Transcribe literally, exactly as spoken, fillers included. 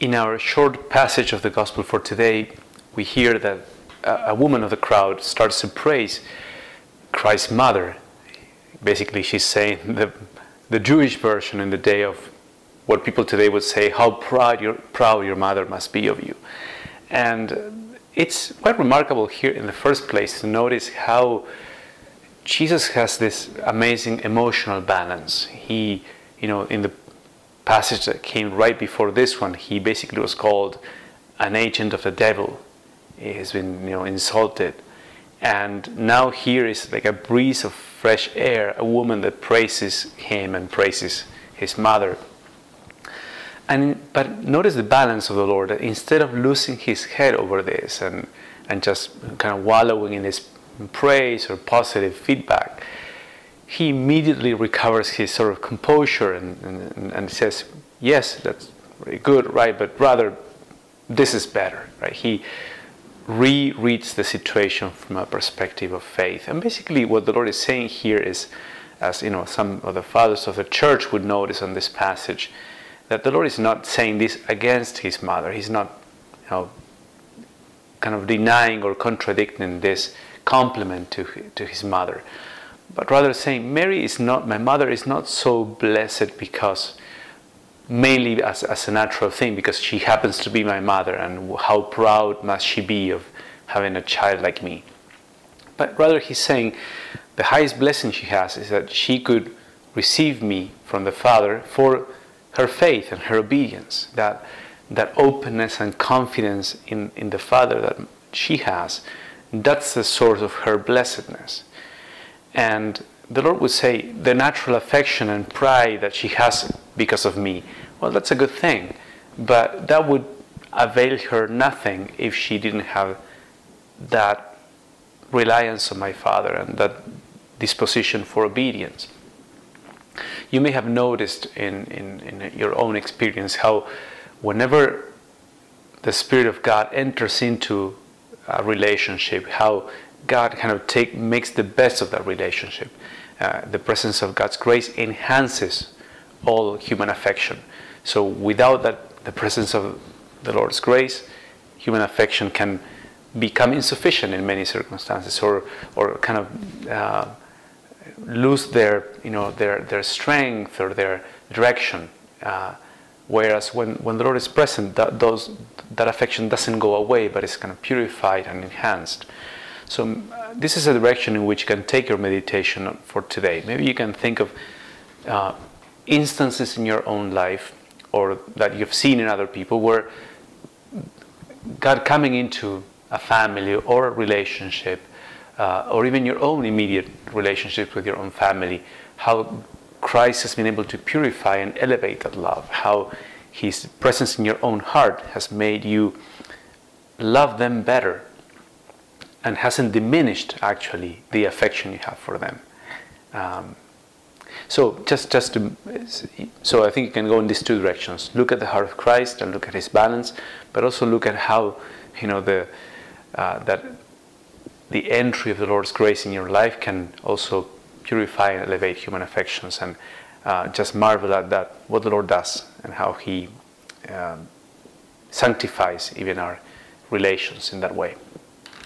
In our short passage of the Gospel for today, we hear that a woman of the crowd starts to praise Christ's mother. Basically, she's saying the, the Jewish version in the day of what people today would say, how proud your, proud your mother must be of you. And it's quite remarkable here in the first place to notice how Jesus has this amazing emotional balance. He, you know, in the passage that came right before this one, he basically was called an agent of the devil. He has been, you know, insulted. And now here is like a breeze of fresh air, a woman that praises him and praises his mother. And but notice the balance of the Lord. Instead of losing his head over this and, and just kind of wallowing in his praise or positive feedback, he immediately recovers his sort of composure and, and, and says, yes, that's very good, right, but rather, this is better, right? He re-reads the situation from a perspective of faith. And basically what the Lord is saying here is, as you know, some of the fathers of the church would notice on this passage, that the Lord is not saying this against his mother. He's not, you know, kind of denying or contradicting this compliment to, to his mother, but rather saying, Mary is not, my mother is not so blessed because, mainly as, as a natural thing, because she happens to be my mother, and how proud must she be of having a child like me. But rather he's saying, the highest blessing she has is that she could receive me from the Father for her faith and her obedience, that, that openness and confidence in, in the Father that she has, that's the source of her blessedness. And the Lord would say, the natural affection and pride that she has because of me, well, that's a good thing, but that would avail her nothing if she didn't have that reliance on my Father and that disposition for obedience. You may have noticed in, in, in your own experience how whenever the Spirit of God enters into a relationship, how God kind of take, makes the best of that relationship. Uh, the presence of God's grace enhances all human affection. So without that, the presence of the Lord's grace, human affection can become insufficient in many circumstances, or or kind of uh, lose their you know their their strength or their direction. Uh, whereas when when the Lord is present, that those that affection doesn't go away, but it's kind of purified and enhanced. So uh, this is a direction in which you can take your meditation for today. Maybe you can think of uh, instances in your own life or that you've seen in other people where God coming into a family or a relationship uh, or even your own immediate relationship with your own family, how Christ has been able to purify and elevate that love, how his presence in your own heart has made you love them better and hasn't diminished, actually, the affection you have for them. Um, so just just to, so I think you can go in these two directions. Look at the heart of Christ and look at his balance, but also look at how, you know, the, uh, that the entry of the Lord's grace in your life can also purify and elevate human affections, and uh, just marvel at that, what the Lord does and how he um, sanctifies even our relations in that way.